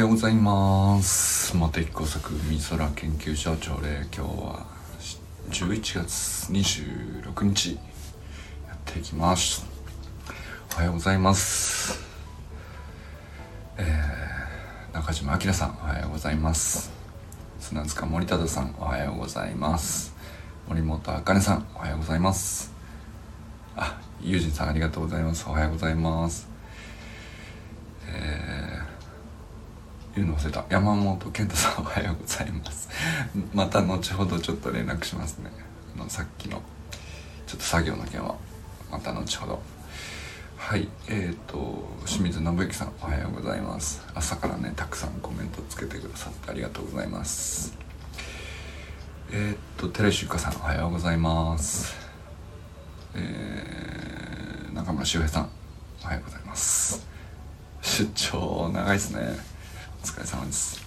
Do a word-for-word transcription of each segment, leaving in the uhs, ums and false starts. ようございます。茂木耕作海空研究所朝礼。今日はじゅういちがつにじゅうろくにちやっていきます。おはようございます。えー、中島明さんおはようございます。砂塚森忠さんおはようございます。森本茜さんおはようございます。あ、友人さんありがとうございます。おはようございます。えー、言うの忘れた。山本健太さんおはようございますまた後ほどちょっと連絡しますね。あのさっきのちょっと作業の件はまた後ほど。はい、えーと清水信之さんおはようございます。朝からねたくさんコメントつけてくださってありがとうございます。えーとテレシュカさんおはようございます。えー、中村修平さんおはようございます。出張長いですね。お疲れ様です。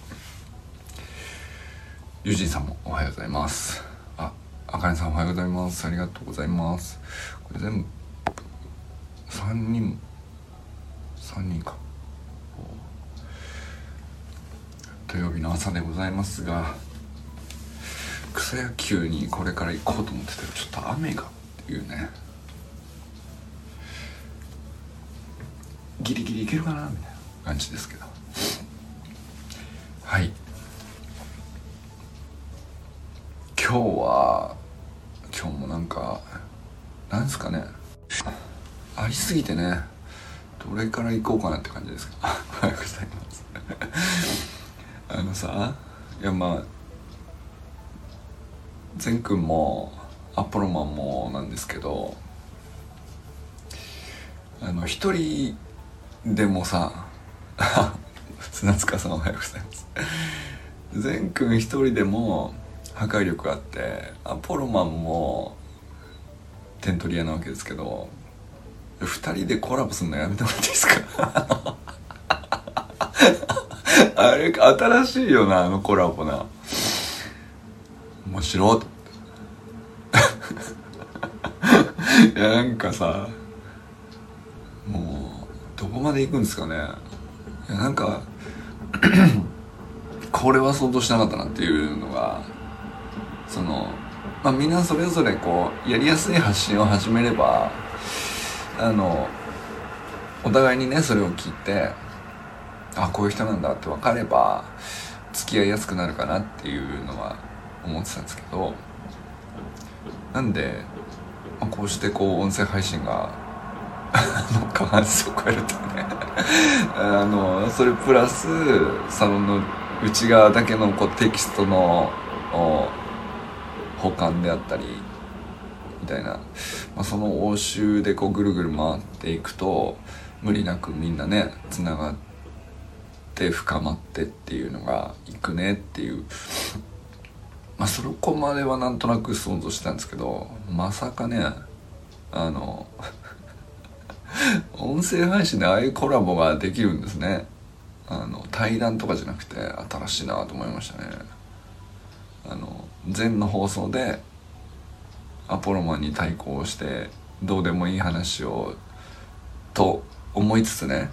ゆうじんさんもおはようございます。あ、あかねさんおはようございます。ありがとうございます。これ全部さんにんさんにんか。土曜日の朝でございますが、草野球にこれから行こうと思ってたらちょっと雨がっていうね、ギリギリいけるかなみたいな感じですけどはい、今日は今日もなんかなんですかね、ありすぎてね、どれから行こうかなって感じですけどおはようございますあのさ、いやまあ善くんもアポロマンもなんですけど、あの一人でもさ砂塚さんおはようございます。善くん一人でも破壊力あって、アポロマンも点取り屋なわけですけど、二人でコラボするのやめてもらっていいですかあれ新しいよな、あのコラボな、面白いやなんかさ、もうどこまで行くんですかね。いやなんかこれは想像しなかったなっていうのが、そのまあみんなそれぞれこうやりやすい発信を始めれば、あのお互いにねそれを聞いて、あこういう人なんだって分かれば付き合いやすくなるかなっていうのは思ってたんですけど、なんで、まあ、こうしてこう音声配信が過半数を超えるとねあのそれプラスサロンの内側だけのこうテキストの保管であったりみたいな、まあ、その応酬でこうぐるぐる回っていくと無理なくみんなねつながって深まってっていうのがいくねっていうまあそこまではなんとなく想像してたんですけど、まさかねあの音声配信でああいうコラボができるんですね。あの対談とかじゃなくて新しいなと思いましたね。あの前の放送でアポロマンに対抗してどうでもいい話をと思いつつね、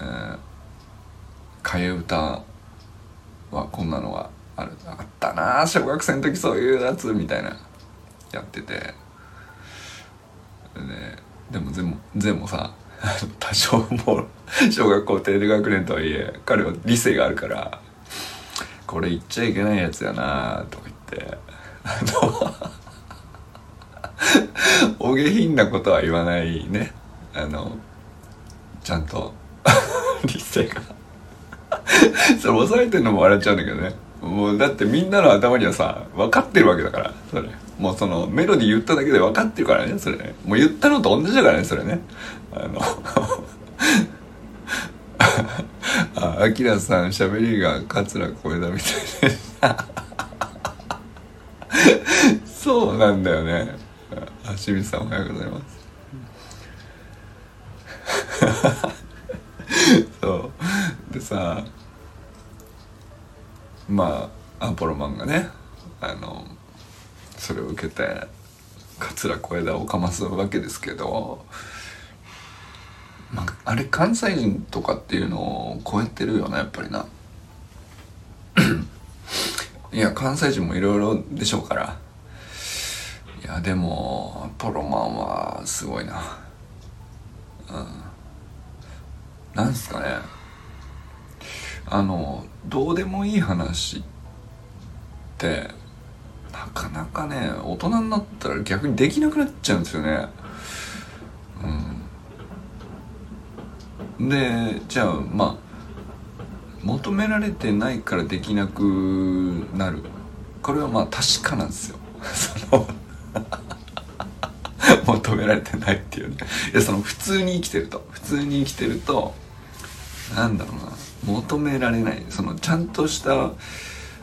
えー、替え歌はこんなのがあるあったな、小学生の時そういうやつみたいなやってて、ででも全部全部さ多少も小学校低学年とはいえ彼は理性があるから、これ言っちゃいけないやつやなとか言って、あのお下品なことは言わないね、あのちゃんと理性がそれ抑えてるのも笑っちゃうんだけどね。もうだってみんなの頭にはさ分かってるわけだから、それもうそのメロディー言っただけで分かってるからね、それねもう言ったのと同じだからね、それねあのああきらさんしゃべりが桂小枝みたいでそうなんだよね。あ清水さんおはようございますそうでさ、まあアポロマンがねあのそれを受けて桂小枝をかますわけですけど、まあ、あれ関西人とかっていうのを超えてるよな、やっぱりな。いや関西人もいろいろでしょうから。いやでもアポロマンはすごいな。うん、なんすかね、あのどうでもいい話ってなかなかね大人になったら逆にできなくなっちゃうんですよね。うん、でじゃあまあ求められてないからできなくなる、これはまあ確かなんですよ。その求められてないっていうね。いやその普通に生きてると普通に生きてるとなんだろうな、求められない、そのちゃんとした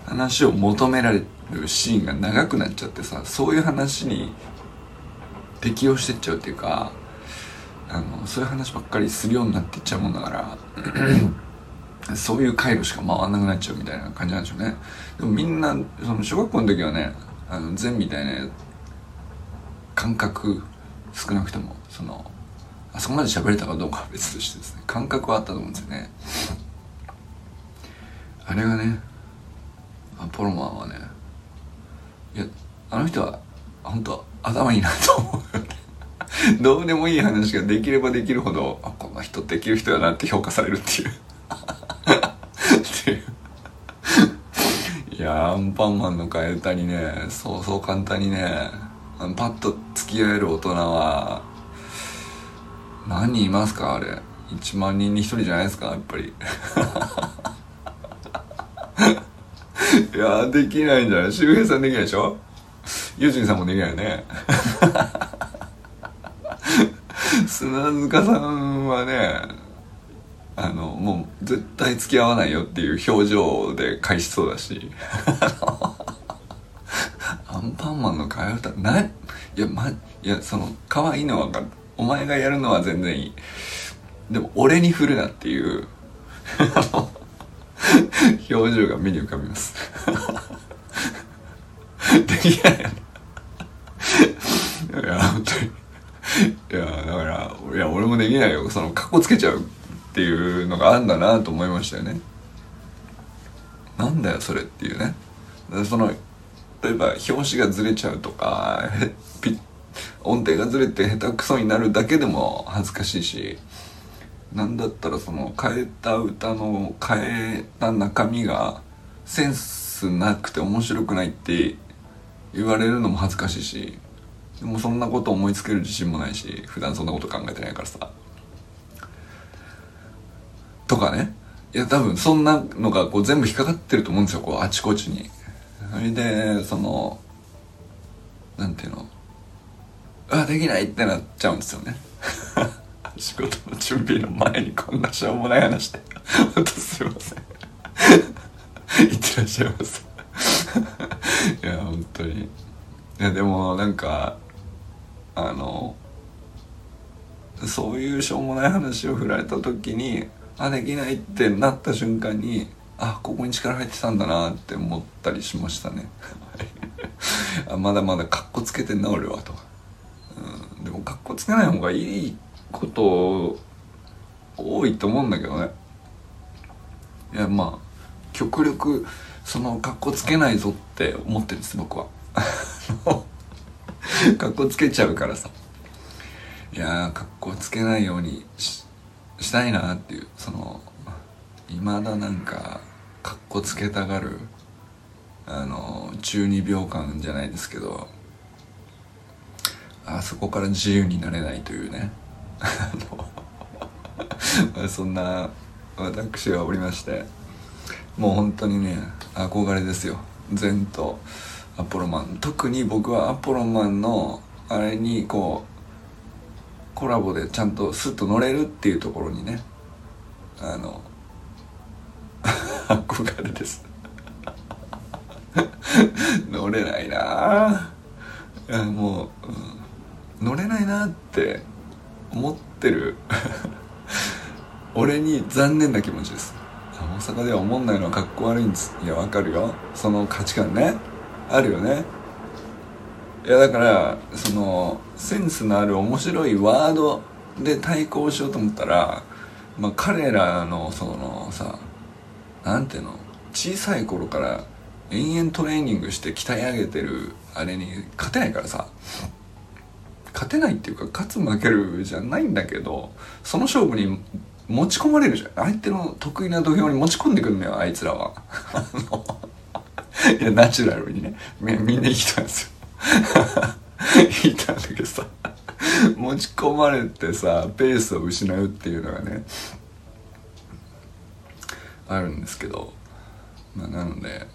話を求められるシーンが長くなっちゃってさ、そういう話に適応してっちゃうっていうか、あのそういう話ばっかりするようになってっちゃうもんだからそういう回路しか回らなくなっちゃうみたいな感じなんでしょうね。でもみんなその小学校の時はね、あの禅みたいな感覚、少なくともそのあそこまで喋れたかどうかは別としてですね、感覚はあったと思うんですよね。あれがね、アポロマンはね、いやあの人は本当頭いいなと思うよね。どうでもいい話ができればできるほど、あこの人できる人だなって評価されるっていう。いやアンパンマンの替え歌にね、そうそう簡単にねパッと付き合える大人は何人いますか。あれいちまんにんにひとりじゃないですか、やっぱり。いやできないんじゃない、周平さんできないでしょ、ユージンさんもできないよね。砂塚さんはね、あのもう絶対付き合わないよっていう表情で返しそうだし。アンパンマンの替え歌ない、や、ま、いやその可愛いのは分かる、お前がやるのは全然いい、でも俺に振るなっていう表情が目に浮かびます。できないよね。いや本当に、いやだから、いや俺もできないよ、そのカッコつけちゃうっていうのがあんだなと思いましたよね。なんだよそれっていうね。その例えば表紙がずれちゃうとか、音程がずれて下手くそになるだけでも恥ずかしいし、なんだったらその変えた歌の変えた中身がセンスなくて面白くないって言われるのも恥ずかしいし、でもそんなこと思いつける自信もないし、普段そんなこと考えてないからさとかね。いや多分そんなのがこう全部引っかかってると思うんですよ、こうあちこちに。それでそのなんていうの、あできないってなっちゃうんですよね。仕事の準備の前にこんなしょうもない話で本当すいません。いってらっしゃいませ。いや本当に、いやでもなんかあのそういうしょうもない話を振られた時に、あできないってなった瞬間に、あここに力入ってたんだなって思ったりしましたね。あまだまだカッコつけてんな俺はと、うん、でもカッコつけない方がいいこと多いと思うんだけどね。いやまあ極力そのカッコつけないぞって思ってるんです、僕は。カッコつけちゃうからさ、いやカッコつけないようにししたいなっていう、その未だなんかカッコつけたがるあの中二病感じゃないですけど、あそこから自由になれないというね。そんな私がおりまして、もう本当にね憧れですよ、禅とアポロマン。特に僕はアポロマンのあれにこうコラボでちゃんとスッと乗れるっていうところにね、あの憧れです。乗れないなぁ、もう、うん、乗れないなって思ってる俺に残念な気持ちです。大阪では思んないのはかっこ悪いんです。いやわかるよ、その価値観ね、あるよね。いやだからそのセンスのある面白いワードで対抗しようと思ったら、まあ、彼らのそのさ、なんていうの、小さい頃から延々トレーニングして鍛え上げてるあれに勝てないからさ、勝てないっていうか勝つ負けるじゃないんだけど、その勝負に持ち込まれるじゃん。相手の得意な土俵に持ち込んでくるのよ、あいつらは。いや、ナチュラルにね、みんな生きたんですよ。生きたんだけどさ、持ち込まれてさ、ペースを失うっていうのがね、あるんですけど、まあ、なので、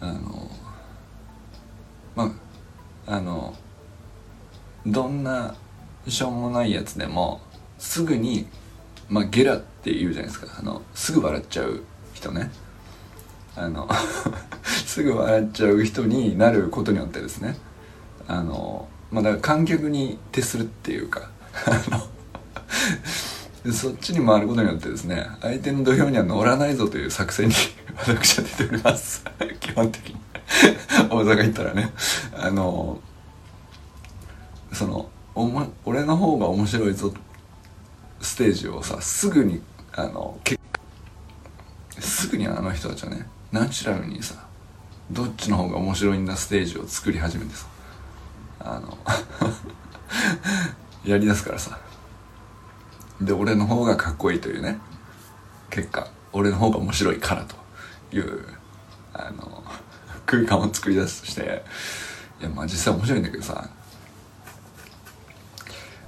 あの、まあ、あの、どんなしょうもないやつでも、すぐに、まあ、ゲラって言うじゃないですか、あの、すぐ笑っちゃう人ね、あのすぐ笑っちゃう人になることによってですね、あの、まあ、だから観客に徹するっていうか、あのそっちに回ることによってですね、相手の土俵には乗らないぞという作戦に私は出ております基本的に大阪行ったらね、あの、そのお、ま、俺の方が面白いぞステージをさ、すぐにあの結すぐにあの人たちはね、ナチュラルにさ、どっちの方が面白いんだステージを作り始めてさ、あのやりだすからさ、で俺の方がかっこいいというね、結果俺の方が面白いからというあの空間を作り出すとして、いや、まあ実際面白いんだけどさ、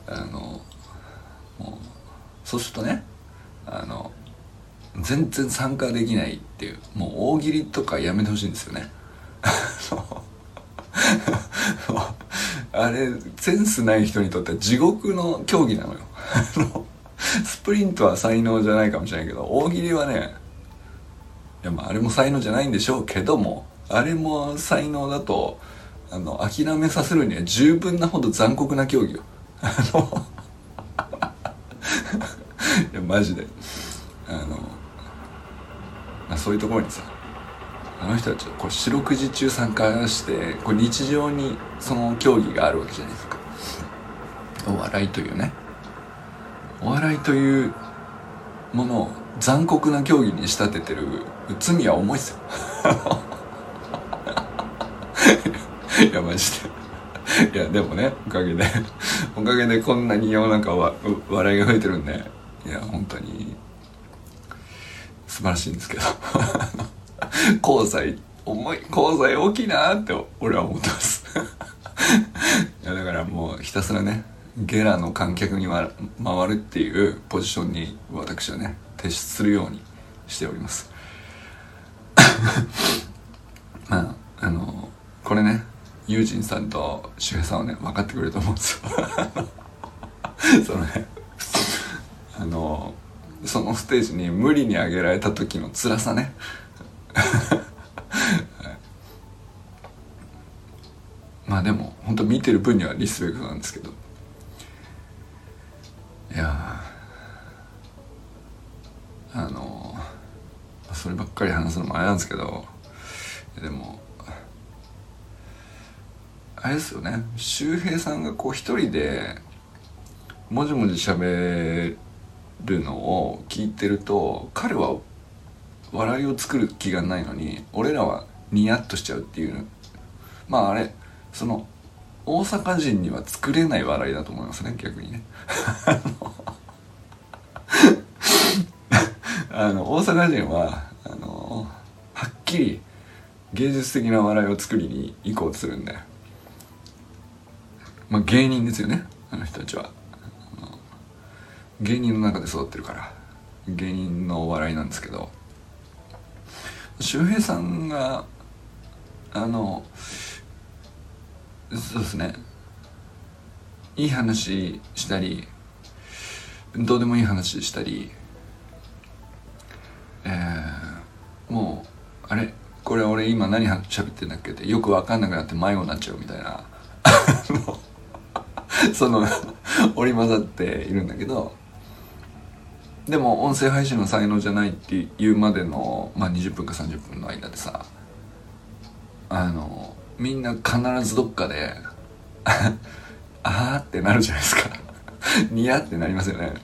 あのもうそうするとね、あの全然参加できないっていう、もう大喜利とかやめてほしいんですよねあれセンスない人にとっては地獄の競技なのよスプリントは才能じゃないかもしれないけど、大喜利はね、いや、まあ、あれも才能じゃないんでしょうけども、あれも才能だとあの諦めさせるには十分なほど残酷な競技よいや、マジであの、まあ、そういうところにさ、あの人たちはこう四六時中参加してこう日常にその競技があるわけじゃないですか。お笑いというね、お笑いというものを残酷な競技に仕立ててる罪は重いっすよいや、マジで、いや、でもね、おかげでおかげでこんなに世の中は笑いが増えてるんで、いや、本当に素晴らしいんですけど香西重い、香西大きいなって俺は思ってますいや、だからもうひたすらね、ゲラの観客に回るっていうポジションに私はね提出するようにしておりますまあ、あのこれね、友人さんと周平さんはね分かってくれると思うんですよそのねあのそのステージに無理に上げられた時の辛さね、はい、まあでも本当見てる分にはリスペクトなんですけど、いや、あのそればっかり話すのもあれなんですけど、でもあれですよね、周平さんがこう一人でもじもじ喋るるのを聞いてると、彼は笑いを作る気がないのに俺らはニヤッとしちゃうっていう、まああれ、その大阪人には作れない笑いだと思いますね、逆にねあの大阪人はあのはっきり芸術的な笑いを作りに移行するんで、まあ芸人ですよね、あの人たちは芸人の中で育ってるから芸人のお笑いなんですけど、周平さんがあのそうですね、いい話したりどうでもいい話したり、えー、もうあれこれ俺今何喋ってんだっけってよく分かんなくなって迷子になっちゃうみたいなその織り交ざっているんだけど、でも音声配信の才能じゃないっていうまでの、まあ、にじゅっぷんかさんじゅっぷんの間でさ、あのみんな必ずどっかであーってなるじゃないですかニヤってなりますよね。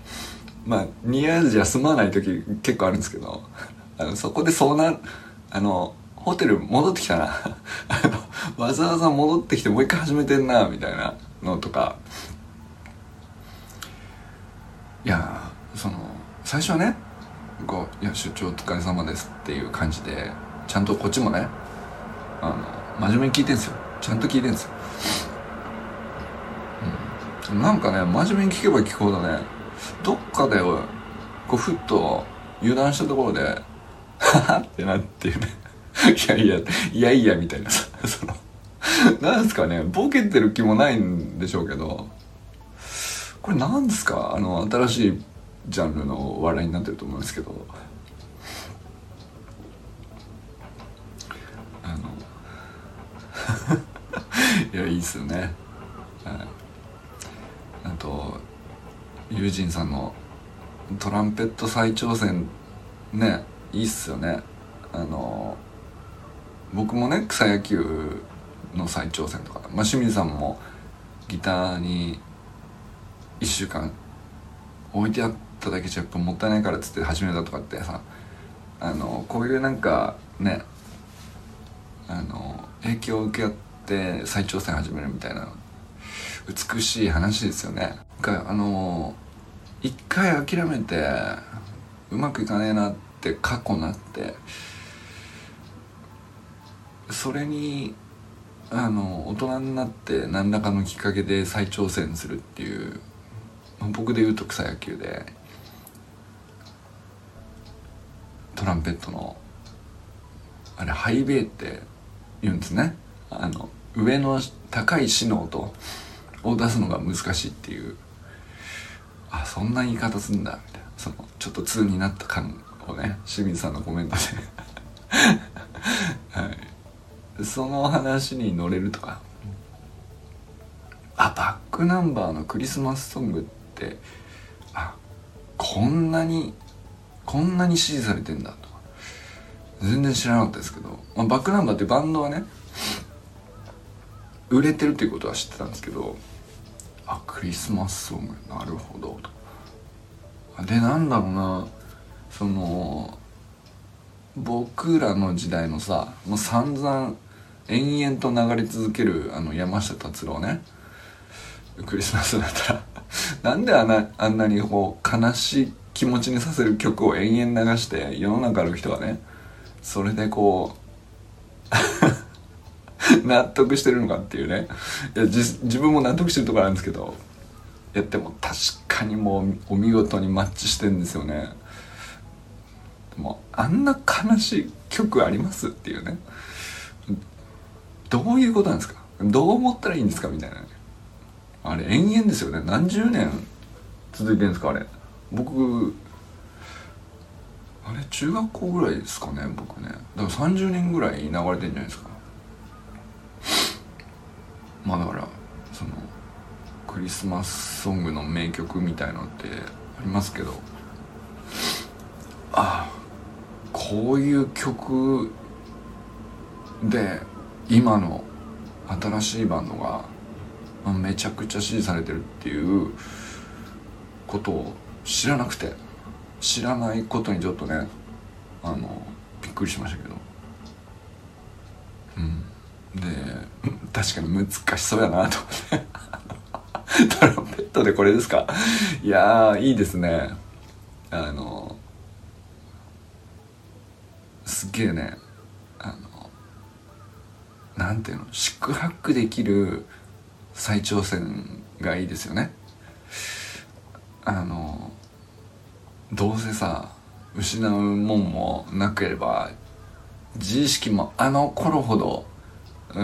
まあニヤじゃ済まない時結構あるんですけど、あのそこでそうな、あのホテル戻ってきたなあのわざわざ戻ってきてもう一回始めてんなみたいなのとか、いやその最初はねこう、いや出張お疲れ様ですっていう感じでちゃんとこっちもねあの真面目に聞いてんですよ、ちゃんと聞いてんですよ、うん、なんかね真面目に聞けば聞くほどねどっかでこうふっと油断したところでハハってなっていうねいやいやいやいやみたいなさ、そのなんですかね、ボケてる気もないんでしょうけど、これなんですか、あの新しいジャンルの笑いになってると思うんですけど、あのいやいいっすよね、はい、あと友人さんのトランペット再挑戦ね、いいっすよね。あの僕もね草野球の再挑戦とか、まあ、清水さんもギターにいっしゅうかん置いてあっただけじゃやっぱもったいないからっつって始めたとかってさ、あのこういうなんかねあの影響を受け合って再挑戦始めるみたいな美しい話ですよね。あの一回諦めてうまくいかねえなって過去になって、それにあの大人になって何らかのきっかけで再挑戦するっていう、まあ、僕で言うと草野球でトランペットのあれハイベイって言うんですね。あの上の高いシの音を出すのが難しいっていう、あそんな言い方するんだみたいな、そのちょっと通になった感をね清水さんのコメントで、はいその話に乗れるとか、あ、バックナンバーのクリスマスソングってあこんなにこんなに支持されてんだとか全然知らなかったですけど、まあ、バックナンバーってバンドはね売れてるっていうことは知ってたんですけど、あクリスマスソングなるほどと。でなんだろうな、その僕らの時代のさもう散々延々と流れ続けるあの山下達郎ね、クリスマスだったらなんであんな、あんなにこう悲しい気持ちにさせる曲を延々流して世の中の人はねそれでこう納得してるのかっていうね、いや自、自分も納得してるところあるんですけど、いやでも確かにもうお見事にマッチしてるんですよね。もうあんな悲しい曲ありますっていうね、どういうことなんですか、どう思ったらいいんですかみたいな、ね、あれ延々ですよね、何十年続いてるんですかあれ。僕あれ中学校ぐらいですかね、僕ねだからさんじゅうねんぐらい流れてるんじゃないですか。まあだからそのクリスマスソングの名曲みたいなのってありますけど、ああこういう曲で今の新しいバンドがめちゃくちゃ支持されてるっていうことを知らなくて、知らないことにちょっとねあのびっくりしましたけど、うんで確かに難しそうやなと思ってトランペットでこれですか、いやいいですね、あのすげえね、あのなんていうの宿泊できる再挑戦がいいですよね。あのどうせさ失うもんもなければ自意識もあの頃ほど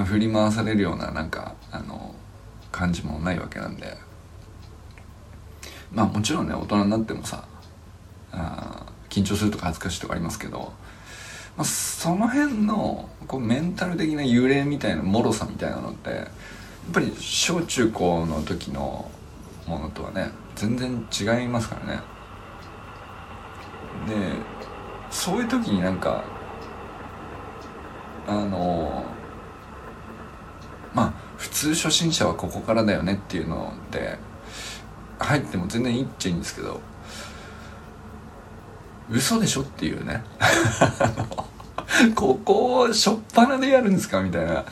振り回されるようななんかあの感じもないわけなんで、まあもちろんね大人になってもさあ緊張するとか恥ずかしいとかありますけど、その辺のこうメンタル的な幽霊みたいな脆さみたいなのってやっぱり小中高の時のものとはね全然違いますからね。でそういう時になんかあのまあ普通初心者はここからだよねっていうので入っても全然いいっちゃいいんですけど、嘘でしょっていうねここを初っ端でやるんですかみたいな、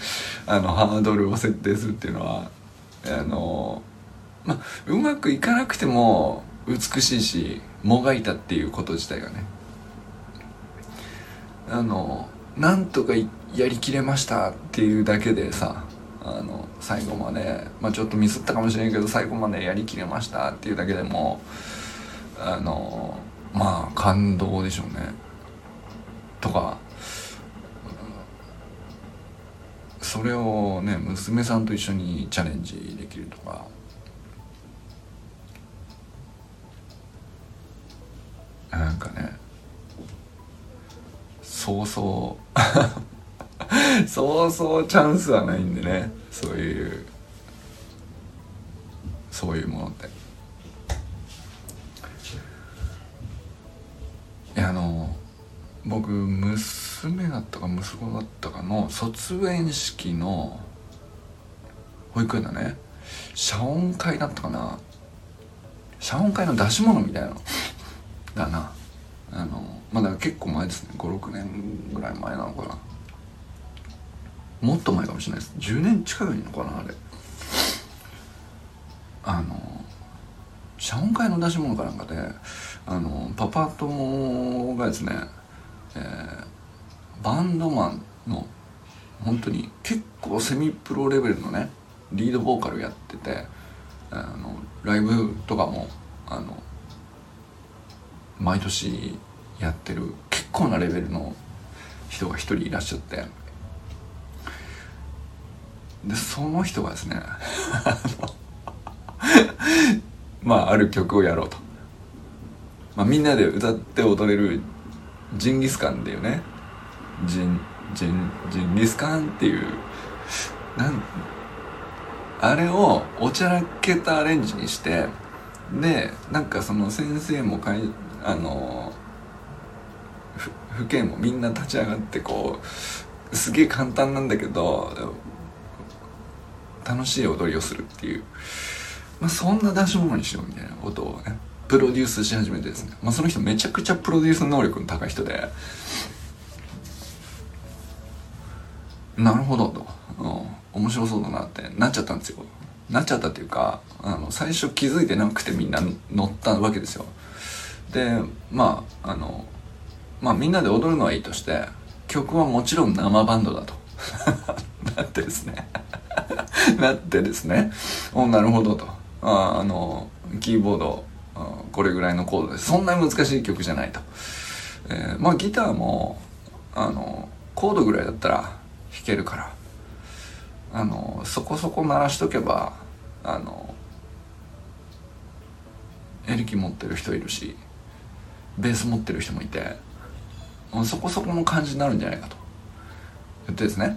あのハードルを設定するっていうのは、あの、まあ、うまくいかなくても美しいし、もがいたっていうこと自体がね、あのなんとかやりきれましたっていうだけでさ、あの最後まで、まあ、ちょっとミスったかもしれないけど最後までやりきれましたっていうだけでも、あのまあ感動でしょうねとか、それをね娘さんと一緒にチャレンジできるとか、なんかね、そうそうそうそうチャンスはないんでね、そういうそういうものって、いや、あの僕娘だったか息子だったかの卒園式の保育園だね、謝恩会だったかな、謝恩会の出し物みたいなのだな、あのまだ結構前ですね、ごろくねんぐらい前なのかな、もっと前かもしれないです、じゅうねん近くにいるのかな、あれ、あの謝恩会の出し物かなんかで、あのパパ友がですね、えー、バンドマンの本当に結構セミプロレベルのねリードボーカルやってて、あのライブとかもあの毎年やってる結構なレベルの人が一人いらっしゃって、でその人がですねまあある曲をやろうと、まあ、みんなで歌って踊れるジンギスカンっていうね、ジンジンジンギスカンっていうなんあれをおちゃらけたアレンジにして、でなんかその先生もかいあの父兄もみんな立ち上がってこうすげえ簡単なんだけど楽しい踊りをするっていう、まあ、そんな出し物にしようみたいなことをねプロデュースし始めてですね、まあ、その人めちゃくちゃプロデュース能力の高い人で、なるほどと、うん、面白そうだなってなっちゃったんですよ。なっちゃったっていうか、あの最初気づいてなくてみんな乗ったわけですよ。で、まああのまあみんなで踊るのはいいとして、曲はもちろん生バンドだとなってですねなってですねお、なるほどと、あ、あのキーボードこれぐらいのコードで、そんなに難しい曲じゃないと、えー、まあギターもあのコードぐらいだったら弾けるから、あのそこそこ鳴らしとけば、あのエレキ持ってる人いるしベース持ってる人もいて、そこそこの感じになるんじゃないかと言ってですね、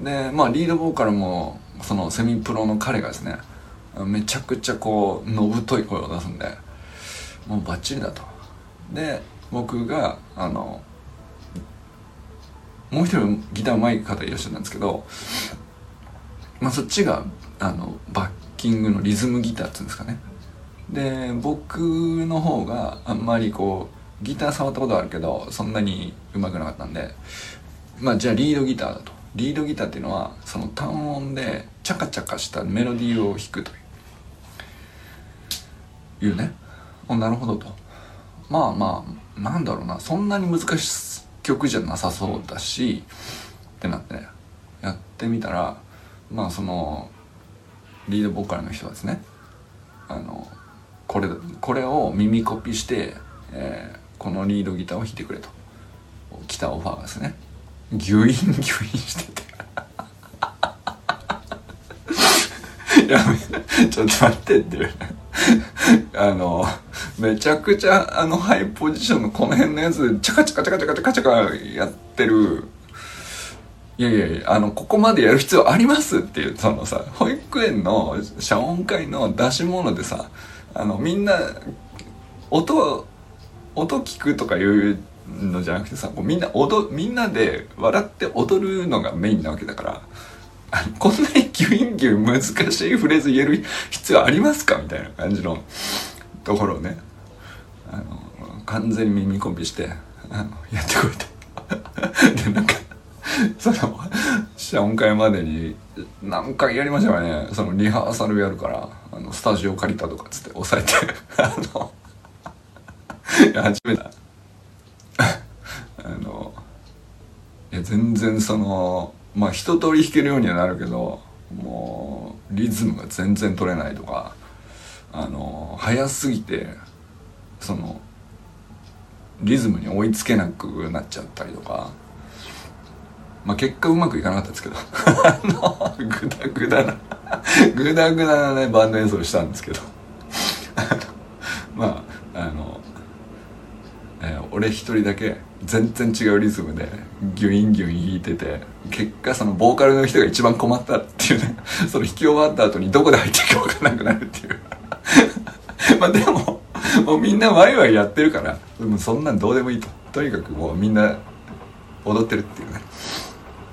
でまあリードボーカルもそのセミプロの彼がですね、めちゃくちゃこうのぶとい声を出すんで、もうバッチリだと。で僕があのもう一人ギター上手い方いらっしゃったんですけど、まあ、そっちがあのバッキングのリズムギターっていうんですかね。で僕の方があんまりこうギター触ったことはあるけどそんなに上手くなかったんで、まあじゃあリードギターだと。リードギターっていうのはその単音でチャカチャカしたメロディーを弾くといういうね。お、なるほどと。まあまあなんだろうな、そんなに難しい曲じゃなさそうだしってなって、ね、やってみたら、まあそのリードボーカルの人はですね、あのこれこれを耳コピして、えー、このリードギターを弾いてくれと来たオファーがですね、ギュインギュインしてていやちょっと待ってっていうあのめちゃくちゃあのハイポジションのこの辺のやつでチャカチャカチャカチャカチャカチャカやってる、いやいやいや、あのここまでやる必要ありますっていう、そのさ保育園の謝恩会の出し物でさ、あのみんな音音聞くとかいうのじゃなくてさ、こうみんな踊みんなで笑って踊るのがメインなわけだから、こんなにギュインギュイン難しいフレーズ言える必要ありますかみたいな感じのところをね、あの完全に耳コピしてあのやってこいとで、なんかその謝恩会までに何回やりましたかね、そのリハーサルやるからあのスタジオ借りたとかつって押さえてあの始めたあのいや全然そのまあ一通り弾けるようにはなるけど、もうリズムが全然取れないとか、あの早すぎてそのリズムに追いつけなくなっちゃったりとか、まあ結果うまくいかなかったですけどあのグダグダなグダグダなねバンド演奏したんですけどまああの、えー、俺一人だけ全然違うリズムでギュインギュイン弾いてて、結果そのボーカルの人が一番困ったっていうね、その弾き終わった後にどこで入っていいか分からなくなるっていうまあでももうみんなワイワイやってるから、もうそんなんどうでもいいと、とにかくもうみんな踊ってるっていうね、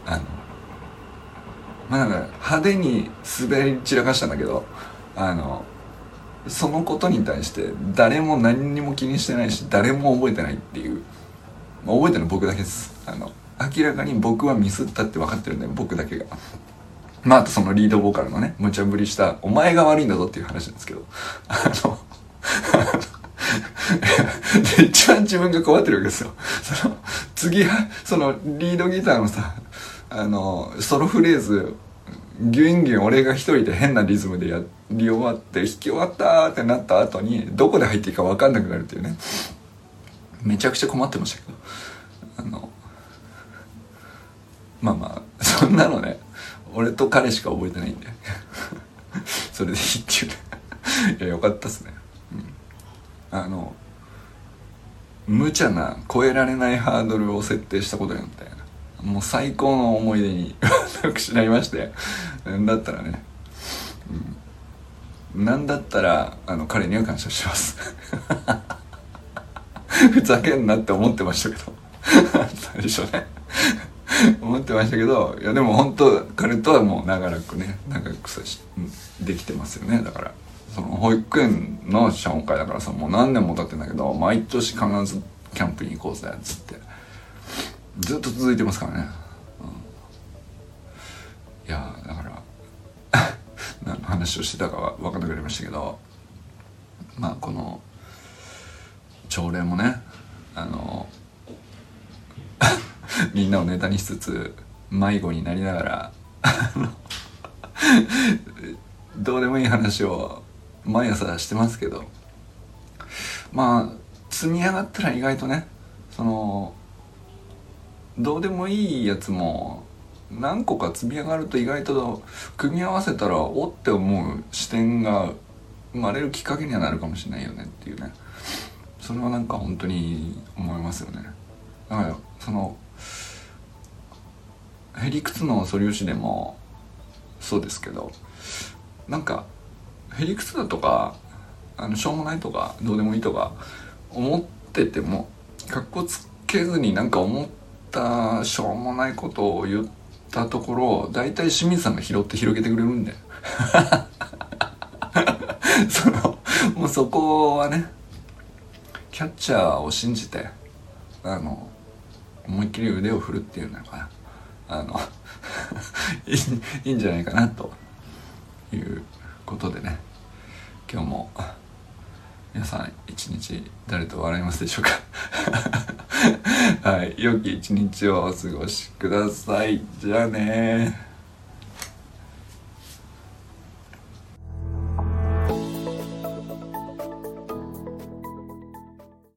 あのまあなんか派手に滑り散らかしたんだけど、あのそのことに対して誰も何にも気にしてないし、誰も覚えてないっていう、まあ、覚えてるの僕だけです。あの明らかに僕はミスったって分かってるんで、僕だけが、まああとそのリードボーカルのね無茶ぶりしたお前が悪いんだぞっていう話なんですけど、あので一番自分が困ってるわけですよ。その次はそのリードギターのさ、あのソロフレーズギュインギュイン俺が一人で変なリズムでやり終わって弾き終わったってなった後にどこで入っていいか分かんなくなるっていうね、めちゃくちゃ困ってましたけど、あのまあまあそんなのね俺と彼しか覚えてないんでそれでいいっていうねいやよかったっすね、うん、あの無茶な超えられないハードルを設定したことによってもう最高の思い出に私なりまして、なんだったらね、うん、なんだったらあの彼には感謝してますふざけんなって思ってましたけど最初ね思ってましたけど、いやでも本当彼とはもう長らくね長くさしできてますよね。だからその保育園の謝恩会だからさ、もう何年も経ってんだけど、毎年必ずキャンプに行こうぜっつってずっと続いてますからね、うん、いやだから何の話をしてたかは分かんなくなりましたけど、まあこの朝礼もね、あのみんなをネタにしつつ迷子になりながらどうでもいい話を毎朝してますけど、まあ積み上がったら意外とね、そのどうでもいいやつも何個か積み上がると意外と組み合わせたらおって思う視点が生まれるきっかけにはなるかもしれないよねっていうね、それはなんか本当に思いますよね。だからそのへりくつの素粒子でもそうですけど、なんかへりくつだとかあのしょうもないとかどうでもいいとか思っててもかっこつけずになんか思ったしょうもないことを言ったところをだいたい清水さんが拾って広げてくれるんでそのもうそこはねキャッチャーを信じてあの思いっきり腕を振るっていうのがあのいい、いいんじゃないかなということでね、今日も皆さん一日誰と笑いますでしょうかはい、良き一日をお過ごしください。じゃあね。